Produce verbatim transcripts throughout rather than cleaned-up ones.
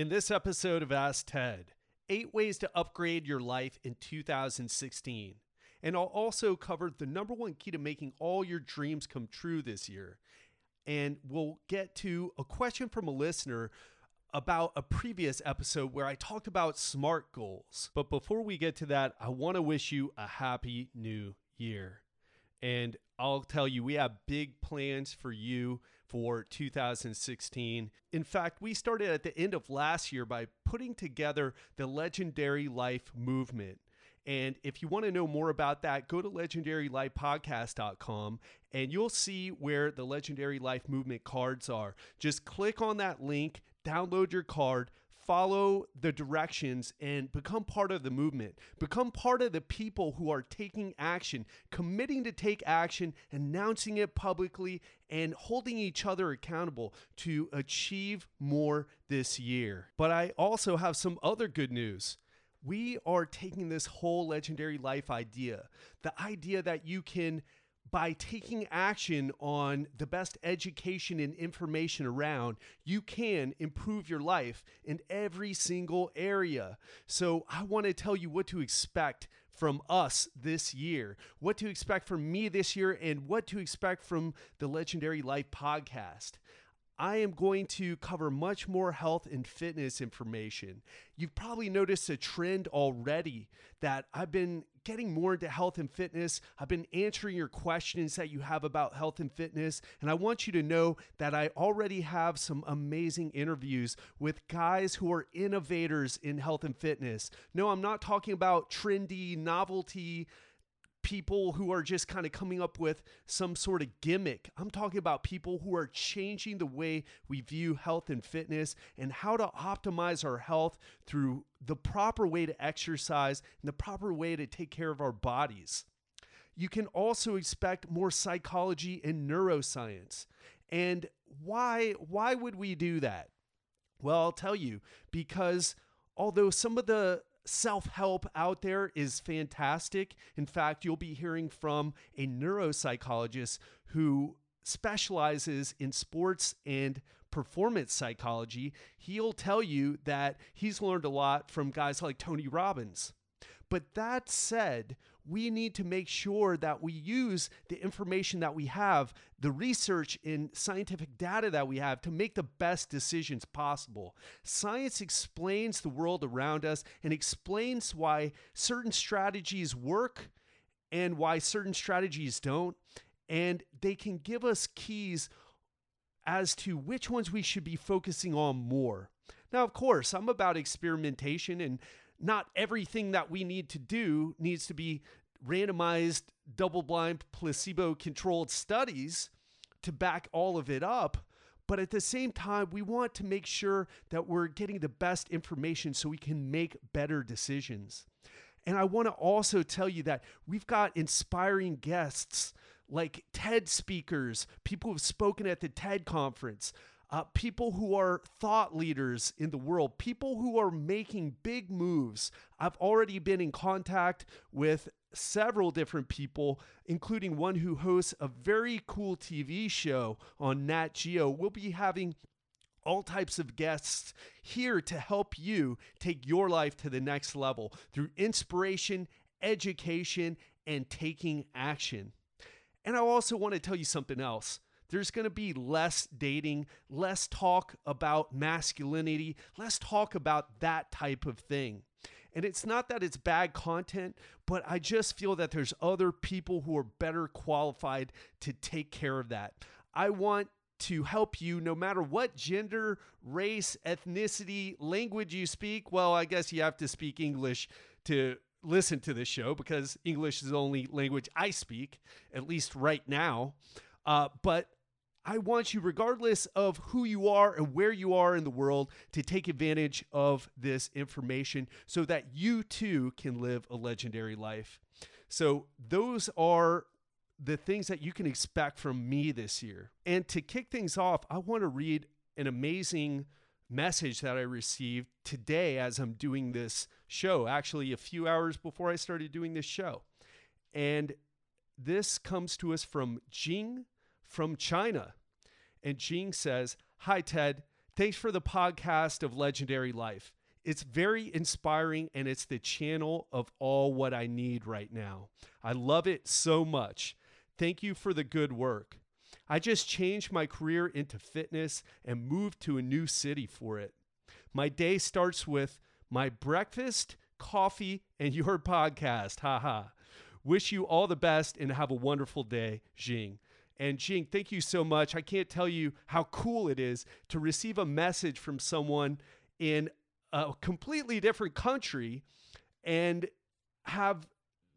In this episode of Ask Ted, eight ways to upgrade your life in two thousand sixteen. And I'll also cover the number one key to making all your dreams come true this year. And we'll get to a question from a listener about a previous episode where I talked about SMART goals. But before we get to that, I want to wish you a happy new year. And I'll tell you, we have big plans for you for two thousand sixteen. In fact, we started at the end of last year by putting together the Legendary Life Movement. And if you want to know more about that, go to legendary life podcast dot com and you'll see where the Legendary Life Movement cards are. Just click on that link, download your card, follow the directions, and become part of the movement. Become part of the people who are taking action, committing to take action, announcing it publicly, and holding each other accountable to achieve more this year. But I also have some other good news. We are taking this whole Legendary Life idea, the idea that you can, by taking action on the best education and information around, you can improve your life in every single area. So I want to tell you what to expect from us this year, what to expect from me this year, and what to expect from the Legendary Life podcast. I am going to cover much more health and fitness information. You've probably noticed a trend already that I've been getting more into health and fitness. I've been answering your questions that you have about health and fitness. And I want you to know that I already have some amazing interviews with guys who are innovators in health and fitness. No, I'm not talking about trendy, novelty people who are just kind of coming up with some sort of gimmick. I'm talking about people who are changing the way we view health and fitness and how to optimize our health through the proper way to exercise and the proper way to take care of our bodies. You can also expect more psychology and neuroscience. And why, why would we do that? Well, I'll tell you, because although some of the self-help out there is fantastic. In fact, you'll be hearing from a neuropsychologist who specializes in sports and performance psychology. He'll tell you that he's learned a lot from guys like Tony Robbins. But that said, we need to make sure that we use the information that we have, the research and scientific data that we have, to make the best decisions possible. Science explains the world around us and explains why certain strategies work and why certain strategies don't. And they can give us keys as to which ones we should be focusing on more. Now, of course, I'm about experimentation, and not everything that we need to do needs to be randomized, double-blind, placebo-controlled studies to back all of it up. But at the same time, we want to make sure that we're getting the best information so we can make better decisions. And I want to also tell you that we've got inspiring guests like TED speakers, people who have spoken at the TED conference, Uh, people who are thought leaders in the world, people who are making big moves. I've already been in contact with several different people, including one who hosts a very cool T V show on Nat Geo. We'll be having all types of guests here to help you take your life to the next level through inspiration, education, and taking action. And I also want to tell you something else. There's going to be less dating, less talk about masculinity, less talk about that type of thing. And it's not that it's bad content, but I just feel that there's other people who are better qualified to take care of that. I want to help you no matter what gender, race, ethnicity, language you speak. Well, I guess you have to speak English to listen to this show because English is the only language I speak, at least right now. Uh, but I want you, regardless of who you are and where you are in the world, to take advantage of this information so that you too can live a legendary life. So those are the things that you can expect from me this year. And to kick things off, I want to read an amazing message that I received today as I'm doing this show, actually a few hours before I started doing this show. And this comes to us from Jing from China. And Jing says, "Hi, Ted. Thanks for the podcast of Legendary Life. It's very inspiring, and it's the channel of all what I need right now. I love it so much. Thank you for the good work. I just changed my career into fitness and moved to a new city for it. My day starts with my breakfast, coffee, and your podcast. Ha ha. Wish you all the best and have a wonderful day, Jing. And Jing, thank you so much. I can't tell you how cool it is to receive a message from someone in a completely different country and have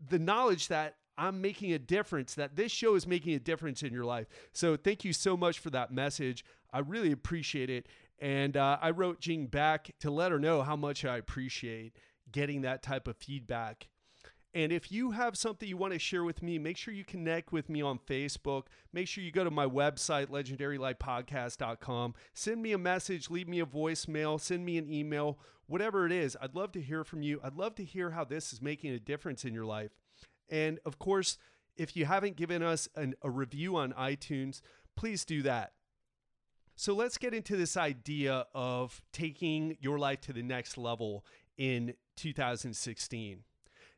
the knowledge that I'm making a difference, that this show is making a difference in your life. So thank you so much for that message. I really appreciate it. And uh, I wrote Jing back to let her know how much I appreciate getting that type of feedback. And if you have something you want to share with me, make sure you connect with me on Facebook. Make sure you go to my website, legendary life podcast dot com. Send me a message, leave me a voicemail, send me an email, whatever it is. I'd love to hear from you. I'd love to hear how this is making a difference in your life. And of course, if you haven't given us an, a review on iTunes, please do that. So let's get into this idea of taking your life to the next level in two thousand sixteen.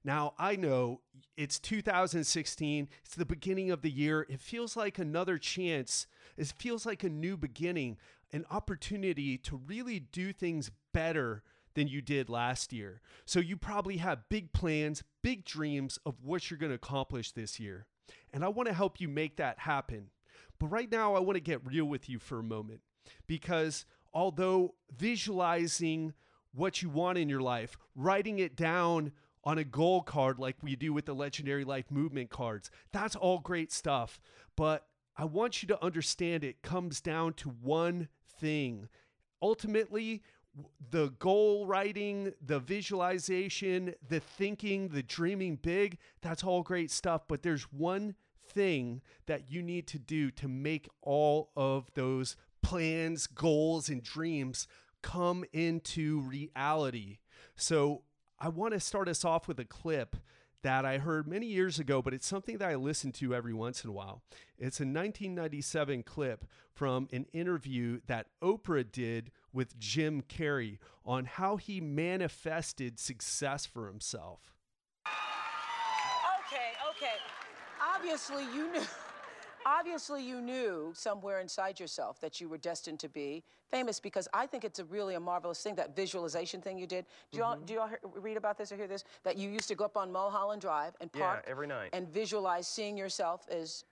Now, I know it's two thousand sixteen, it's the beginning of the year. It feels like another chance. It feels like a new beginning, an opportunity to really do things better than you did last year. So you probably have big plans, big dreams of what you're going to accomplish this year. And I want to help you make that happen. But right now, I want to get real with you for a moment, because although visualizing what you want in your life, writing it down on a goal card like we do with the Legendary Life Movement cards, that's all great stuff. But I want you to understand it comes down to one thing. Ultimately, the goal writing, the visualization, the thinking, the dreaming big, that's all great stuff. But there's one thing that you need to do to make all of those plans, goals, and dreams come into reality. So I want to start us off with a clip that I heard many years ago, but it's something that I listen to every once in a while. It's a nineteen ninety-seven clip from an interview that Oprah did with Jim Carrey on how he manifested success for himself. Okay, okay. Obviously you knew, obviously you knew somewhere inside yourself that you were destined to be famous, because I think it's a really a marvelous thing, that visualization thing you did. Do y'all, mm-hmm. do y'all read about this or hear this? That you used to go up on Mulholland Drive and park. Yeah, every night. And visualize seeing yourself as...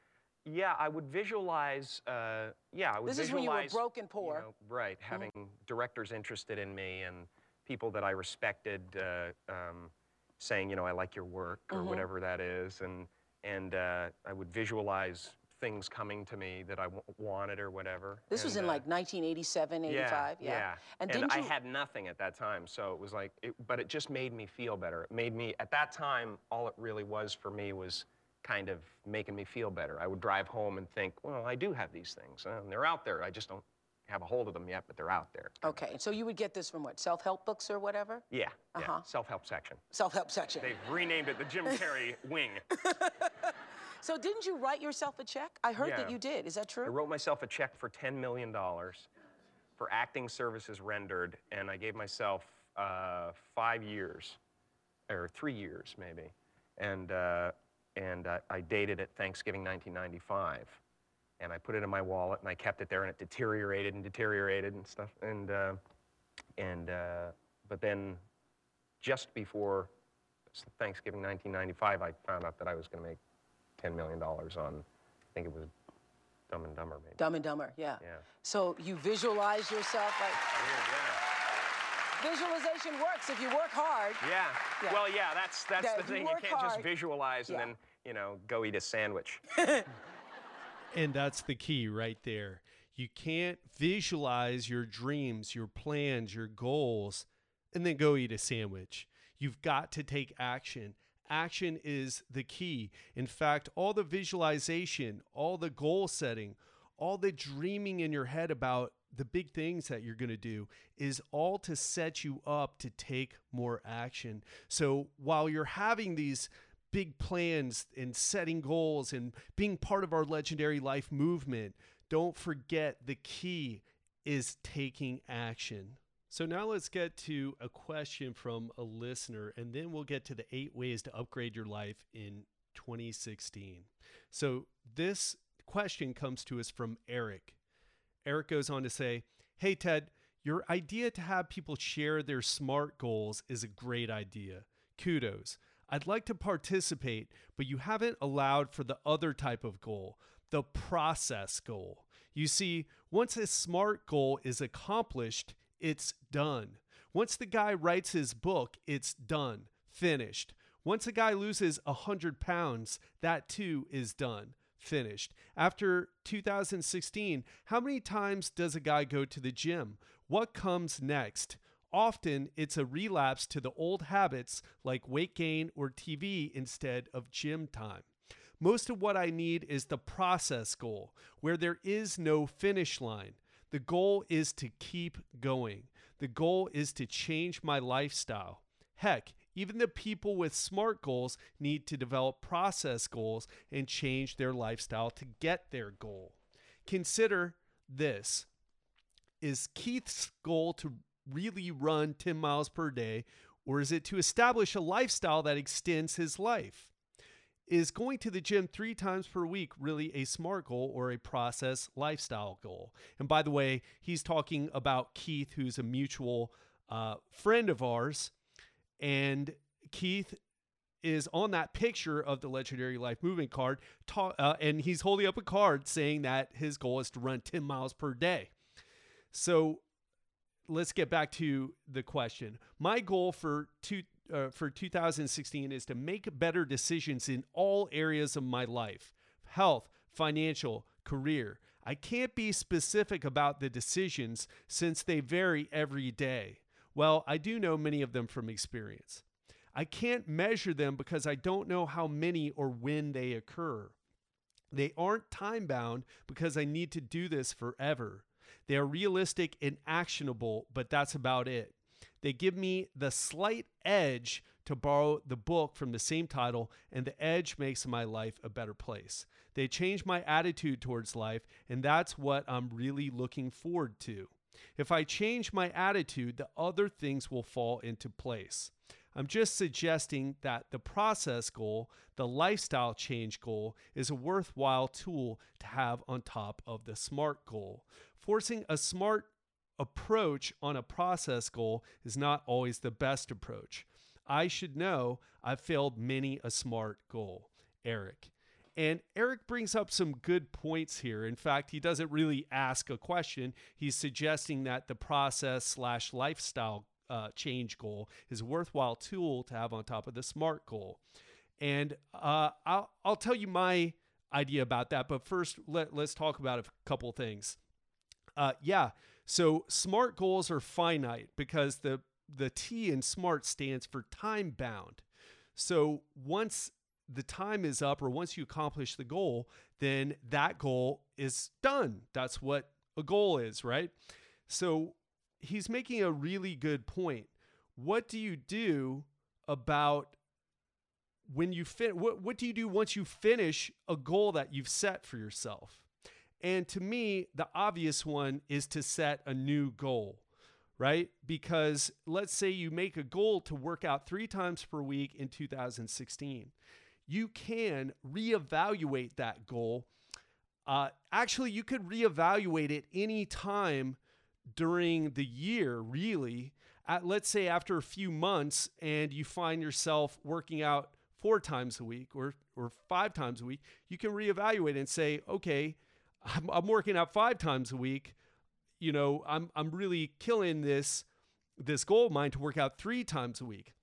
Yeah, I would visualize, uh, yeah, I would this visualize... This is when you were broke and poor. You know, right, having mm-hmm. directors interested in me and people that I respected uh, um, saying, you know, I like your work or mm-hmm. whatever that is. And, and uh, I would visualize things coming to me that I w- wanted or whatever. This and, was in uh, like nineteen eighty-seven, eighty-five. Yeah, yeah. yeah. And, didn't and I you... had nothing at that time, so it was like, it, but it just made me feel better. It made me, at that time, all it really was for me was kind of making me feel better. I would drive home and think, well, I do have these things, and they're out there. I just don't have a hold of them yet, but they're out there. Okay, so you would get this from what, self-help books or whatever? Yeah, yeah. Uh-huh. Self-help section. Self-help section. They've renamed it the Jim Carrey wing. So didn't you write yourself a check? I heard yeah. that you did. Is that true? I wrote myself a check for ten million dollars for acting services rendered, and I gave myself uh, five years, or three years maybe, and uh, and I, I dated it Thanksgiving nineteen ninety-five, and I put it in my wallet, and I kept it there, and it deteriorated and deteriorated and stuff, and uh, and uh, but then just before Thanksgiving nineteen ninety-five, I found out that I was going to make ten million dollars on, I think it was Dumb and Dumber, maybe. Dumb and Dumber, yeah. yeah. So you visualize yourself like... Yeah, yeah. Visualization works if you work hard. Yeah. yeah. Well, yeah, that's that's that the thing. You, you can't hard. just visualize yeah. and then, you know, go eat a sandwich. And that's the key right there. You can't visualize your dreams, your plans, your goals, and then go eat a sandwich. You've got to take action. Action is the key. In fact, all the visualization, all the goal setting, all the dreaming in your head about the big things that you're going to do is all to set you up to take more action. So while you're having these big plans and setting goals and being part of our Legendary Life Movement, don't forget the key is taking action. So now let's get to a question from a listener, and then we'll get to the eight ways to upgrade your life in twenty sixteen. So this question comes to us from Eric. Eric goes on to say, "Hey, Ted, your idea to have people share their SMART goals is a great idea. Kudos. I'd like to participate, but you haven't allowed for the other type of goal, the process goal. You see, once a SMART goal is accomplished, it's done. Once the guy writes his book, it's done, finished. Once a guy loses one hundred pounds, that too is done, finished. After two thousand sixteen, how many times does a guy go to the gym? What comes next? Often it's a relapse to the old habits like weight gain or T V instead of gym time. Most of what I need is the process goal, where there is no finish line. The goal is to keep going. The goal is to change my lifestyle. Heck, even the people with SMART goals need to develop process goals and change their lifestyle to get their goal. Consider this. Is Keith's goal to really run ten miles per day, or is it to establish a lifestyle that extends his life? Is going to the gym three times per week really a SMART goal or a process lifestyle goal?" And by the way, he's talking about Keith, who's a mutual uh, friend of ours. And Keith is on that picture of the Legendary Life Movement card, ta- uh, and he's holding up a card saying that his goal is to run ten miles per day. So let's get back to the question. My goal for two, uh, for two thousand sixteen is to make better decisions in all areas of my life: health, financial, career. I can't be specific about the decisions since they vary every day. Well, I do know many of them from experience. I can't measure them because I don't know how many or when they occur. They aren't time-bound because I need to do this forever. They are realistic and actionable, but that's about it. They give me the slight edge, to borrow the book from the same title, and the edge makes my life a better place. They change my attitude towards life, and that's what I'm really looking forward to. If I change my attitude, the other things will fall into place. I'm just suggesting that the process goal, the lifestyle change goal, is a worthwhile tool to have on top of the SMART goal. Forcing a SMART approach on a process goal is not always the best approach. I should know I've failed many a SMART goal. Eric. And Eric brings up some good points here. In fact, he doesn't really ask a question. He's suggesting that the process slash lifestyle uh, change goal is a worthwhile tool to have on top of the SMART goal. And uh, I'll, I'll tell you my idea about that. But first, let, let's talk about a couple things. Uh, yeah, so SMART goals are finite because the, the T in SMART stands for time bound. So once the time is up, or once you accomplish the goal, then that goal is done. That's what a goal is, right? So he's making a really good point. What do you do about when you fin- what, what do you do once you finish a goal that you've set for yourself? And to me, the obvious one is to set a new goal. Right? Because let's say you make a goal to work out three times per week in two thousand sixteen. You can reevaluate that goal. Uh, actually, you could reevaluate it any time during the year, really. At, let's say after a few months and you find yourself working out four times a week or, or five times a week, you can reevaluate and say, okay, I'm, I'm working out five times a week. You know, I'm I'm really killing this this goal of mine to work out three times a week.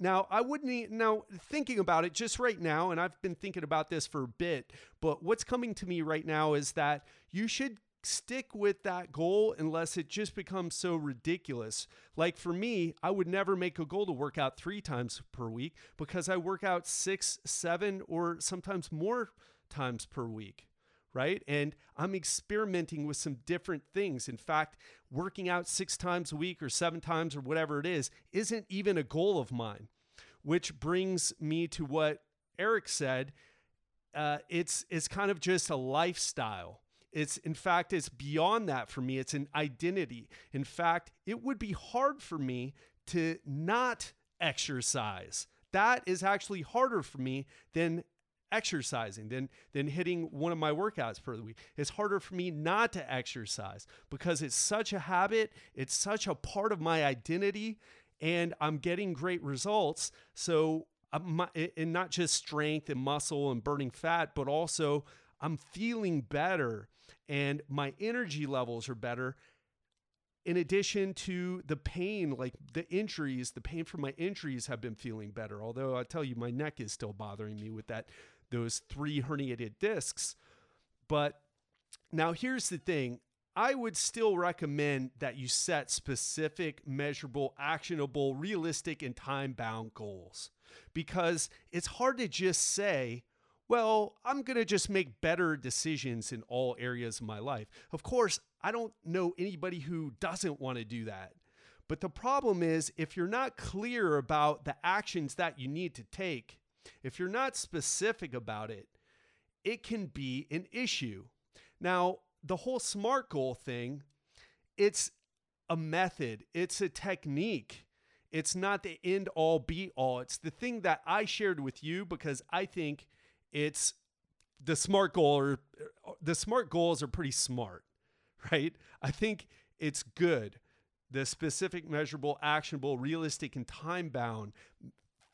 Now, I wouldn't now thinking about it just right now, and I've been thinking about this for a bit, but what's coming to me right now is that you should stick with that goal unless it just becomes so ridiculous. Like for me, I would never make a goal to work out three times per week because I work out six, seven, or sometimes more times per week. Right? And I'm experimenting with some different things. In fact, working out six times a week or seven times or whatever it is, isn't even a goal of mine, which brings me to what Eric said. Uh, it's, it's kind of just a lifestyle. It's, in fact, it's beyond that for me. It's an identity. In fact, it would be hard for me to not exercise. That is actually harder for me than exercising, than, than hitting one of my workouts for the week. It's harder for me not to exercise because it's such a habit. It's such a part of my identity, and I'm getting great results. So My, and not just strength and muscle and burning fat, but also I'm feeling better and my energy levels are better. In addition to the pain, like the injuries, the pain from my injuries have been feeling better. Although I tell you, my neck is still bothering me with that, those three herniated discs. But now here's the thing. I would still recommend that you set specific, measurable, actionable, realistic, and time-bound goals, because it's hard to just say, well, I'm going to just make better decisions in all areas of my life. Of course, I don't know anybody who doesn't want to do that. But the problem is, if you're not clear about the actions that you need to take, if you're not specific about it, it can be an issue. Now, the whole SMART goal thing, it's a method, it's a technique. It's not the end all be all. It's the thing that I shared with you because I think it's the SMART goal, or the SMART goals are pretty smart, right? I think it's good. The specific, measurable, actionable, realistic, and time bound,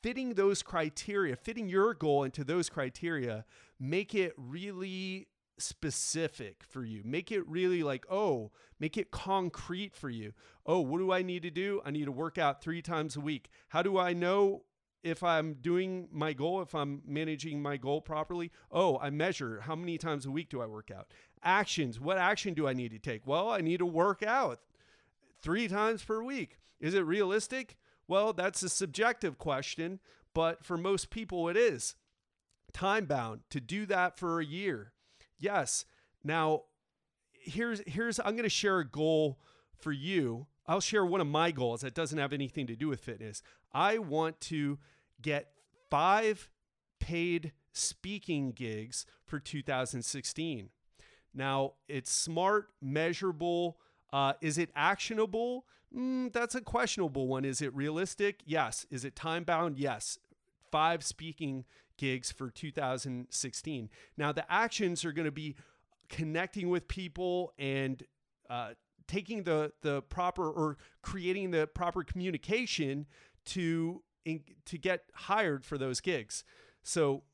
fitting those criteria, fitting your goal into those criteria, make it really specific for you. Make it really like, oh, make it concrete for you. Oh, what do I need to do? I need to work out three times a week. How do I know if I'm doing my goal, if I'm managing my goal properly? Oh, I measure. How many times a week do I work out? Actions. What action do I need to take? Well, I need to work out three times per week. Is it realistic? Well, that's a subjective question, but for most people it is. Time bound, to do that for a year. Yes. Now, here's, here's, I'm going to share a goal for you. I'll share one of my goals that doesn't have anything to do with fitness. I want to get five paid speaking gigs for two thousand sixteen. Now, it's smart, measurable. Uh, is it actionable? Mm, that's a questionable one. Is it realistic? Yes. Is it time bound? Yes. Five speaking gigs for two thousand sixteen. Now, the actions are going to be connecting with people and uh, taking the the proper, or creating the proper communication to in, to get hired for those gigs. So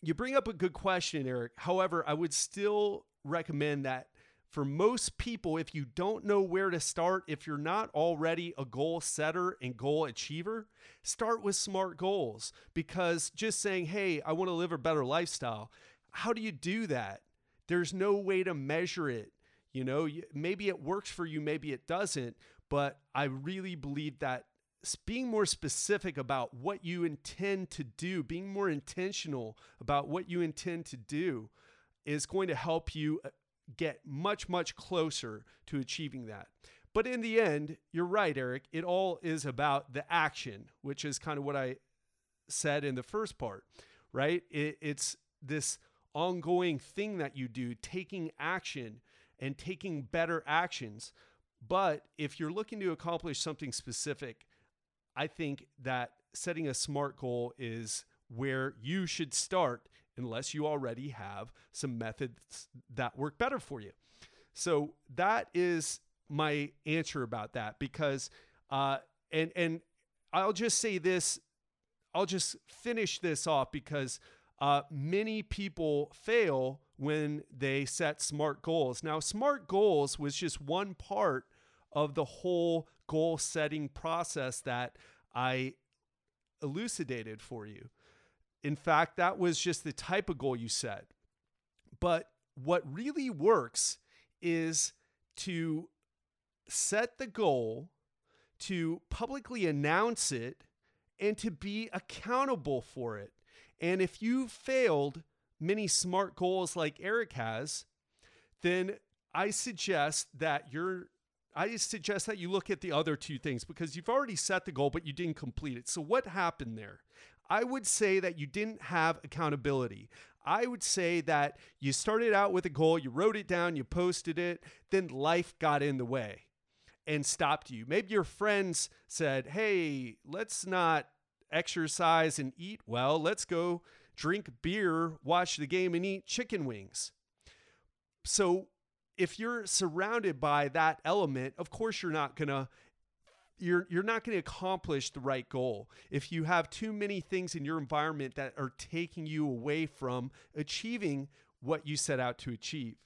you bring up a good question, Eric. However, I would still recommend that for most people, if you don't know where to start, if you're not already a goal setter and goal achiever, start with SMART goals, because just saying, hey, I want to live a better lifestyle. How do you do that? There's no way to measure it. You know, maybe it works for you, maybe it doesn't, but I really believe that being more specific about what you intend to do, being more intentional about what you intend to do is going to help you get much, much closer to achieving that. But in the end, you're right, Eric, it all is about the action, which is kind of what I said in the first part, right? It, it's this ongoing thing that you do, taking action and taking better actions. But if you're looking to accomplish something specific, I think that setting a SMART goal is where you should start, unless you already have some methods that work better for you. So that is my answer about that, because, uh, and, and I'll just say this, I'll just finish this off, because uh, many people fail when they set SMART goals. Now, SMART goals was just one part of the whole goal setting process that I elucidated for you. In fact, that was just the type of goal you set. But what really works is to set the goal, to publicly announce it, and to be accountable for it. And if you failed many SMART goals like Eric has, then I suggest that you're I suggest that you look at the other two things, because you've already set the goal, but you didn't complete it. So what happened there? I would say that you didn't have accountability. I would say that you started out with a goal, you wrote it down, you posted it, then life got in the way and stopped you. Maybe your friends said, hey, let's not exercise and eat well. Let's go drink beer, watch the game, and eat chicken wings. So if you're surrounded by that element, of course you're not going to You're, you're not going to accomplish the right goal if you have too many things in your environment that are taking you away from achieving what you set out to achieve.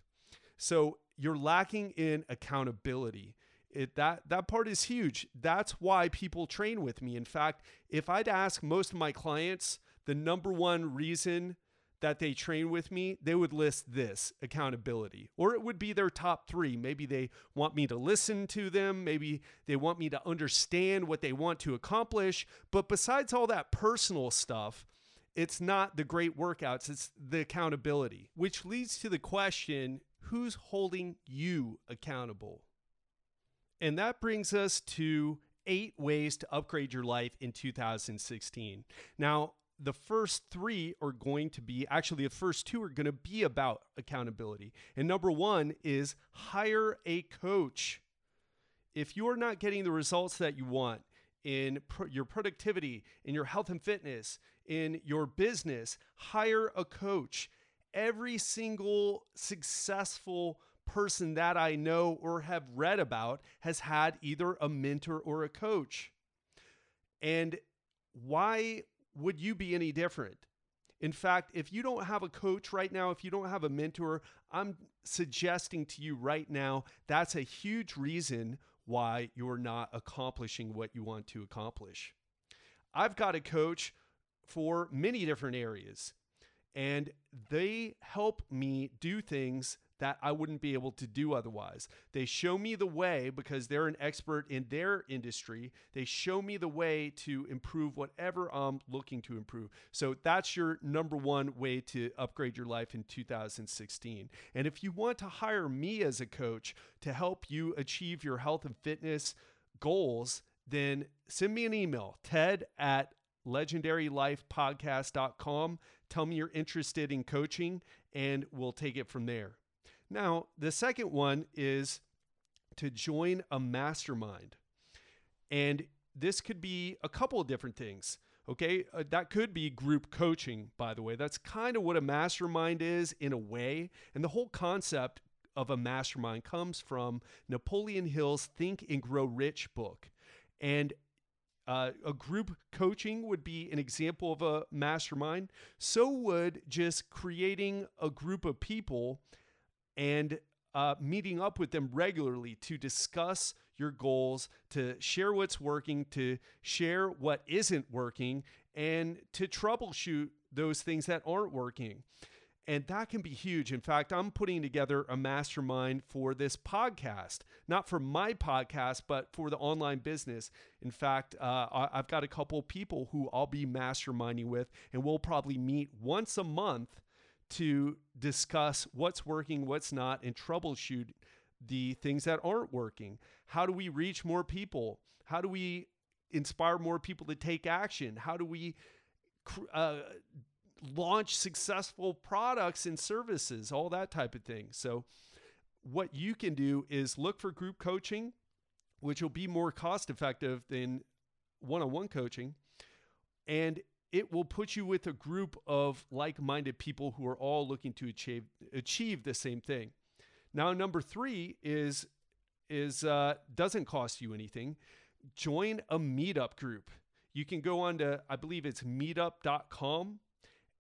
So you're lacking in accountability. It, that, that part is huge. That's why people train with me. In fact, if I'd ask most of my clients the number one reason that they train with me, they would list this, accountability, or it would be their top three. Maybe they want me to listen to them. Maybe they want me to understand what they want to accomplish. But besides all that personal stuff, it's not the great workouts, it's the accountability, which leads to the question, who's holding you accountable? And that brings us to eight ways to upgrade your life in two thousand sixteen. Now, the first three are going to be, actually the first two are going to be about accountability. And number one is hire a coach. If you're not getting the results that you want in pro- your productivity, in your health and fitness, in your business, hire a coach. Every single successful person that I know or have read about has had either a mentor or a coach. And why would you be any different? In fact, if you don't have a coach right now, if you don't have a mentor, I'm suggesting to you right now, that's a huge reason why you're not accomplishing what you want to accomplish. I've got a coach for many different areas, and they help me do things that I wouldn't be able to do otherwise. They show me the way because they're an expert in their industry. They show me the way to improve whatever I'm looking to improve. So that's your number one way to upgrade your life in two thousand sixteen. And if you want to hire me as a coach to help you achieve your health and fitness goals, then send me an email, ted at legendary life podcast dot com. Tell me you're interested in coaching and we'll take it from there. Now, the second one is to join a mastermind. And this could be a couple of different things, okay? Uh, that could be group coaching, by the way. That's kind of what a mastermind is in a way. And the whole concept of a mastermind comes from Napoleon Hill's Think and Grow Rich book. And Uh, a group coaching would be an example of a mastermind. So would just creating a group of people and uh, meeting up with them regularly to discuss your goals, to share what's working, to share what isn't working, and to troubleshoot those things that aren't working. And that can be huge. In fact, I'm putting together a mastermind for this podcast, not for my podcast, but for the online business. In fact, uh, I've got a couple people who I'll be masterminding with, and we'll probably meet once a month to discuss what's working, what's not, and troubleshoot the things that aren't working. How do we reach more people? How do we inspire more people to take action? How do we uh, launch successful products and services, all that type of thing. So what you can do is look for group coaching, which will be more cost effective than one-on-one coaching. And it will put you with a group of like-minded people who are all looking to achieve, achieve the same thing. Now, number three is, is uh, doesn't cost you anything. Join a meetup group. You can go on to, I believe it's meetup dot com.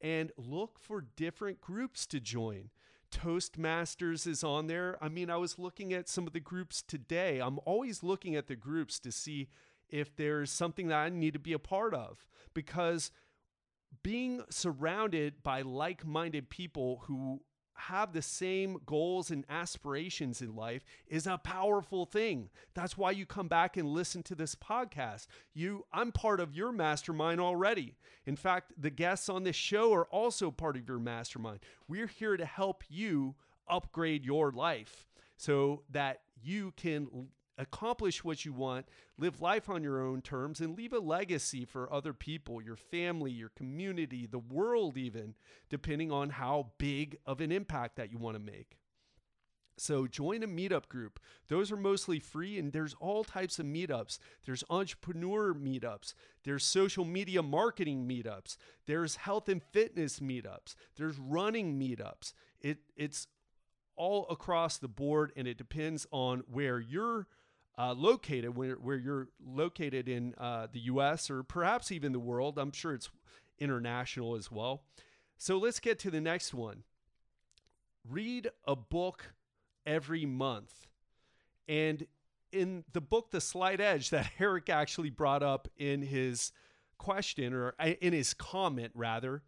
And look for different groups to join. Toastmasters is on there. I mean, I was looking at some of the groups today. I'm always looking at the groups to see if there's something that I need to be a part of, because being surrounded by like-minded people who have the same goals and aspirations in life is a powerful thing. That's why you come back and listen to this podcast. You, I'm part of your mastermind already. In fact, the guests on this show are also part of your mastermind. We're here to help you upgrade your life so that you can accomplish what you want, live life on your own terms, and leave a legacy for other people, your family, your community, the world even, depending on how big of an impact that you want to make. So join a meetup group. Those are mostly free, and there's all types of meetups. There's entrepreneur meetups. There's social media marketing meetups. There's health and fitness meetups. There's running meetups. It, it's all across the board, and it depends on where you're uh, located, where, where you're located in uh, the U S or perhaps even the world. I'm sure it's international as well. So let's get to the next one. Read a book every month. And in the book, The Slight Edge, that Eric actually brought up in his question, or in his comment rather,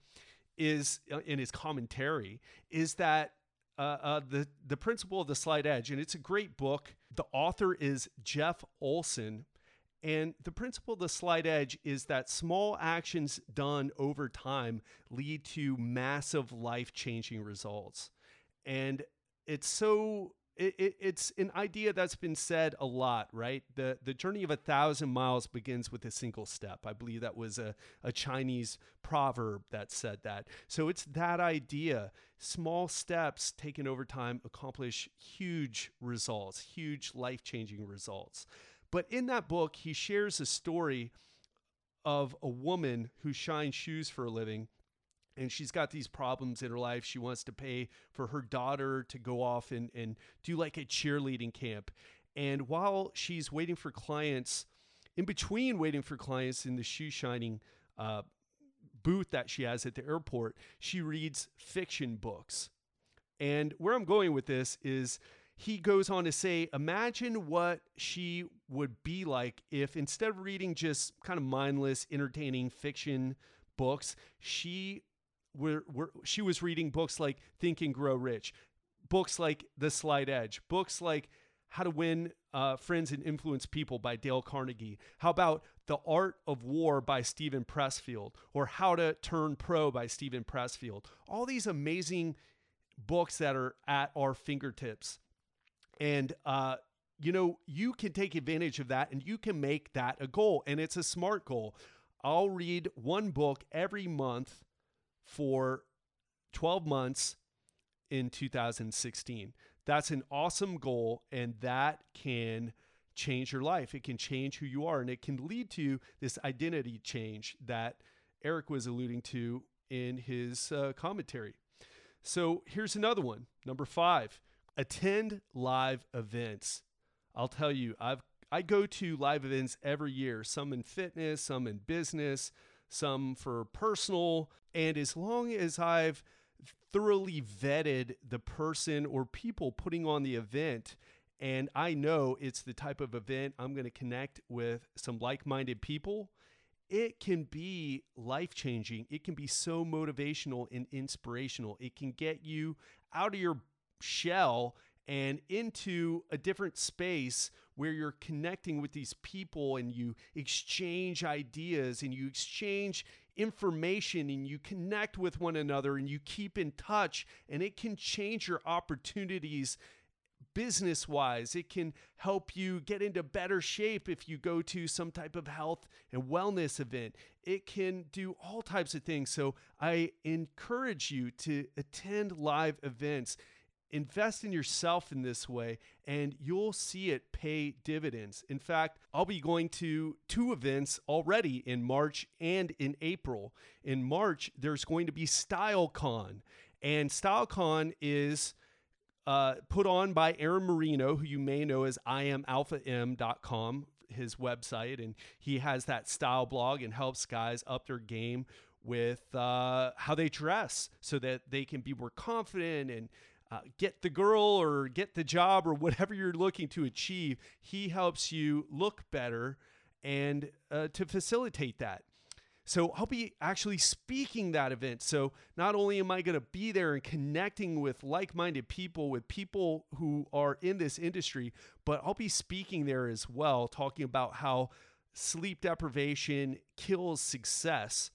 is in his commentary, is that uh, uh, the, the principle of The Slight Edge, and it's a great book. The author is Jeff Olson. And the principle of The Slight Edge is that small actions done over time lead to massive life-changing results. And It's so it, it, it's an idea that's been said a lot, right? The the journey of a thousand miles begins with a single step. I believe that was a, a Chinese proverb that said that. So it's that idea. Small steps taken over time accomplish huge results, huge life-changing results. But in that book, he shares a story of a woman who shines shoes for a living. And she's got these problems in her life. She wants to pay for her daughter to go off and, and do like a cheerleading camp. And while she's waiting for clients, in between waiting for clients in the shoe shining uh, booth that she has at the airport, she reads fiction books. And where I'm going with this is he goes on to say, imagine what she would be like if instead of reading just kind of mindless, entertaining fiction books, she We're, we're, she was reading books like Think and Grow Rich, books like The Slight Edge, books like How to Win uh, Friends and Influence People by Dale Carnegie. How about The Art of War by Stephen Pressfield, or How to Turn Pro by Stephen Pressfield? All these amazing books that are at our fingertips. And, uh, you know, you can take advantage of that and you can make that a goal. And it's a SMART goal. I'll read one book every month for twelve months in two thousand sixteen. That's an awesome goal, and that can change your life. It can change who you are, and it can lead to this identity change that Eric was alluding to in his uh, commentary. So here's another one. Number five, attend live events. I'll tell you, I've I go to live events every year, some in fitness, some in business, some for personal. And as long as I've thoroughly vetted the person or people putting on the event, and I know it's the type of event I'm going to connect with some like-minded people, it can be life-changing. It can be so motivational and inspirational. It can get you out of your shell and into a different space where you're connecting with these people and you exchange ideas and you exchange information and you connect with one another and you keep in touch, and it can change your opportunities business-wise. It can help you get into better shape if you go to some type of health and wellness event. It can do all types of things. So I encourage you to attend live events. Invest in yourself in this way, and you'll see it pay dividends. In fact, I'll be going to two events already in March and in April. In March, there's going to be StyleCon, and StyleCon is uh, put on by Aaron Marino, who you may know as I am alpha m dot com, his website, and he has that style blog and helps guys up their game with uh, how they dress so that they can be more confident and Uh, get the girl or get the job or whatever you're looking to achieve. He helps you look better and uh, to facilitate that. So I'll be actually speaking that event. So not only am I going to be there and connecting with like-minded people, with people who are in this industry, but I'll be speaking there as well, talking about how sleep deprivation kills success.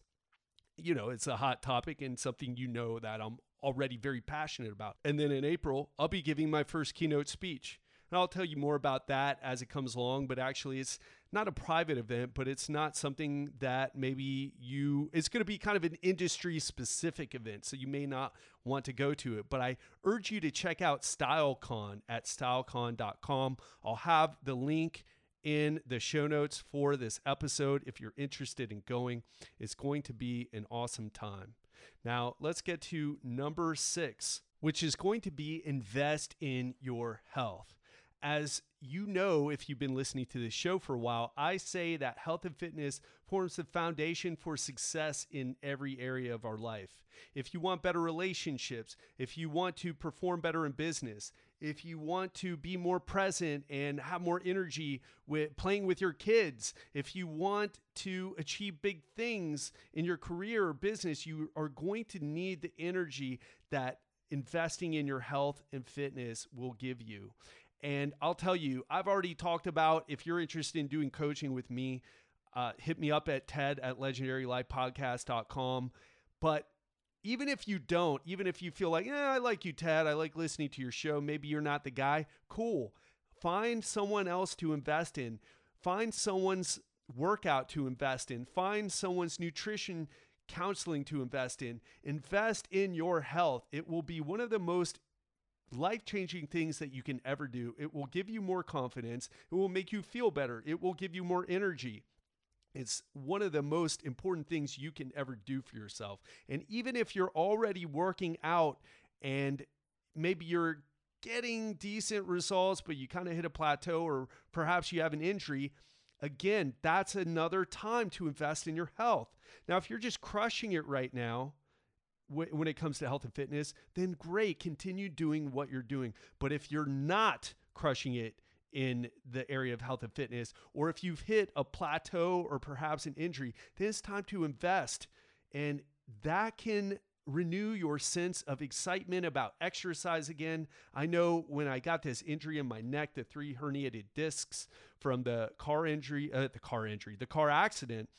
You know, it's a hot topic and something you know that I'm already very passionate about. And then in April, I'll be giving my first keynote speech. And I'll tell you more about that as it comes along, but actually it's not a private event, but it's not something that maybe you, it's going to be kind of an industry specific event. So you may not want to go to it, but I urge you to check out StyleCon at stylecon dot com. I'll have the link in the show notes for this episode if you're interested in going. It's going to be an awesome time. Now let's get to number six, which is going to be invest in your health. As you know, if you've been listening to this show for a while, I say that health and fitness forms the foundation for success in every area of our life. If you want better relationships, if you want to perform better in business, if you want to be more present and have more energy with playing with your kids, if you want to achieve big things in your career or business, you are going to need the energy that investing in your health and fitness will give you. And I'll tell you, I've already talked about, if you're interested in doing coaching with me, uh, hit me up at Ted at legendary life podcast dot com. But even if you don't, even if you feel like, yeah, I like you, Ted, I like listening to your show, maybe you're not the guy, cool. Find someone else to invest in. Find someone's workout to invest in. Find someone's nutrition counseling to invest in. Invest in your health. It will be one of the most life-changing things that you can ever do. It will give you more confidence. It will make you feel better. It will give you more energy. It's one of the most important things you can ever do for yourself. And even if you're already working out and maybe you're getting decent results, but you kind of hit a plateau, or perhaps you have an injury, again, that's another time to invest in your health. Now, if you're just crushing it right now, when it comes to health and fitness, then great, continue doing what you're doing. But if you're not crushing it in the area of health and fitness, or if you've hit a plateau or perhaps an injury, then it's time to invest. And that can renew your sense of excitement about exercise again. I know when I got this injury in my neck, the three herniated discs from the car injury, uh, the car injury, the car accident,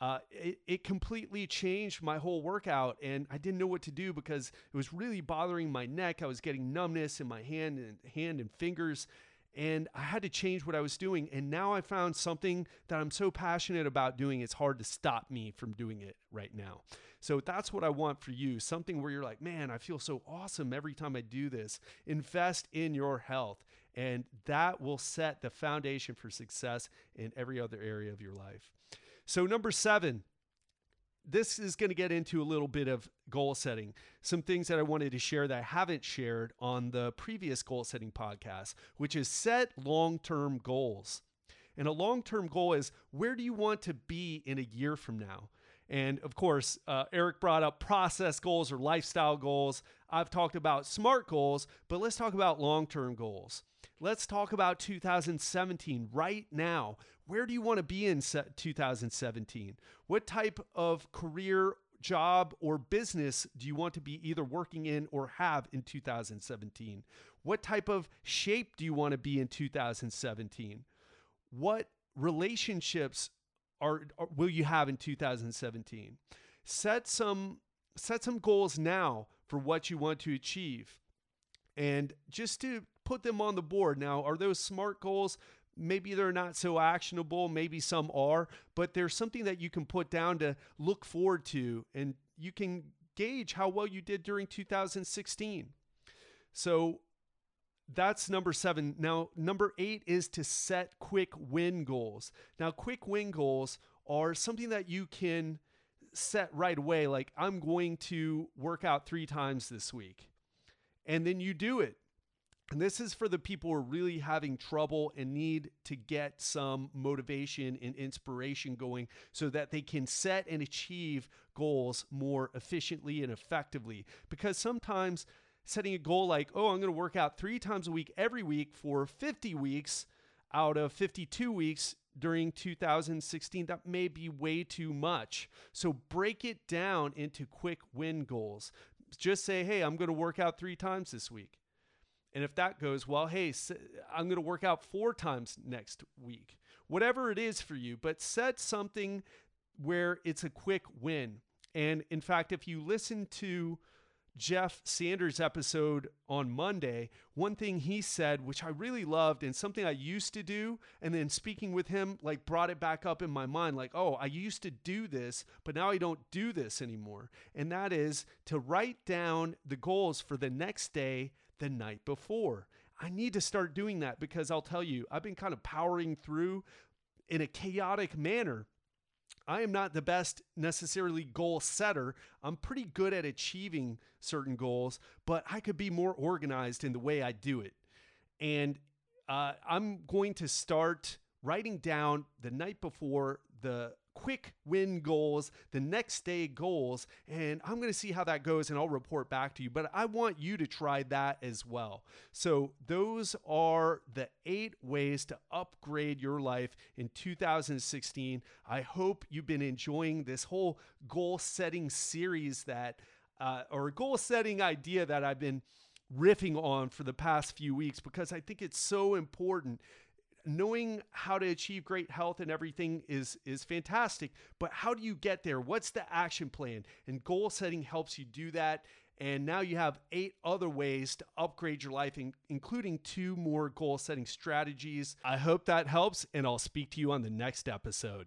Uh, it, it completely changed my whole workout, and I didn't know what to do because it was really bothering my neck. I was getting numbness in my hand and hand and fingers, and I had to change what I was doing. And now I found something that I'm so passionate about doing, it's hard to stop me from doing it right now. So that's what I want for you. Something where you're like, man, I feel so awesome every time I do this. Invest in your health, and that will set the foundation for success in every other area of your life. So number seven, this is going to get into a little bit of goal setting. Some things that I wanted to share that I haven't shared on the previous goal setting podcast, which is set long-term goals. And a long-term goal is, where do you want to be in a year from now? And of course, uh, Eric brought up process goals or lifestyle goals. I've talked about SMART goals, but let's talk about long-term goals. Let's talk about two thousand seventeen right now. Where do you want to be in two thousand seventeen? What type of career, job, or business do you want to be either working in or have in two thousand seventeen? What type of shape do you want to be in two thousand seventeen? What relationships are, are will you have in two thousand seventeen? Set some set some goals now for what you want to achieve, and just to put them on the board. Now, are those SMART goals? Maybe they're not so actionable. Maybe some are, but there's something that you can put down to look forward to, and you can gauge how well you did during two thousand sixteen. So that's number seven. Now, number eight is to set quick win goals. Now, quick win goals are something that you can set right away. Like, I'm going to work out three times this week, and then you do it. And this is for the people who are really having trouble and need to get some motivation and inspiration going so that they can set and achieve goals more efficiently and effectively. Because sometimes setting a goal like, oh, I'm going to work out three times a week every week for fifty weeks out of fifty-two weeks during two thousand sixteen, that may be way too much. So break it down into quick win goals. Just say, hey, I'm going to work out three times this week. And if that goes well, hey, I'm going to work out four times next week. Whatever it is for you, but set something where it's a quick win. And in fact, if you listen to Jeff Sanders' episode on Monday, one thing he said, which I really loved and something I used to do, and then speaking with him, like brought it back up in my mind, like, oh, I used to do this, but now I don't do this anymore. And that is to write down the goals for the next day, the night before. I need to start doing that because I'll tell you, I've been kind of powering through in a chaotic manner. I am not the best necessarily goal setter. I'm pretty good at achieving certain goals, but I could be more organized in the way I do it. And uh, I'm going to start writing down the night before the quick win goals, the next day goals, and I'm going to see how that goes and I'll report back to you. But I want you to try that as well. So those are the eight ways to upgrade your life in two thousand sixteen. I hope you've been enjoying this whole goal setting series that, uh, or goal setting idea that I've been riffing on for the past few weeks, because I think it's so important. Knowing how to achieve great health and everything is, is fantastic, but how do you get there? What's the action plan? And goal setting helps you do that. And now you have eight other ways to upgrade your life, including two more goal setting strategies. I hope that helps, and I'll speak to you on the next episode.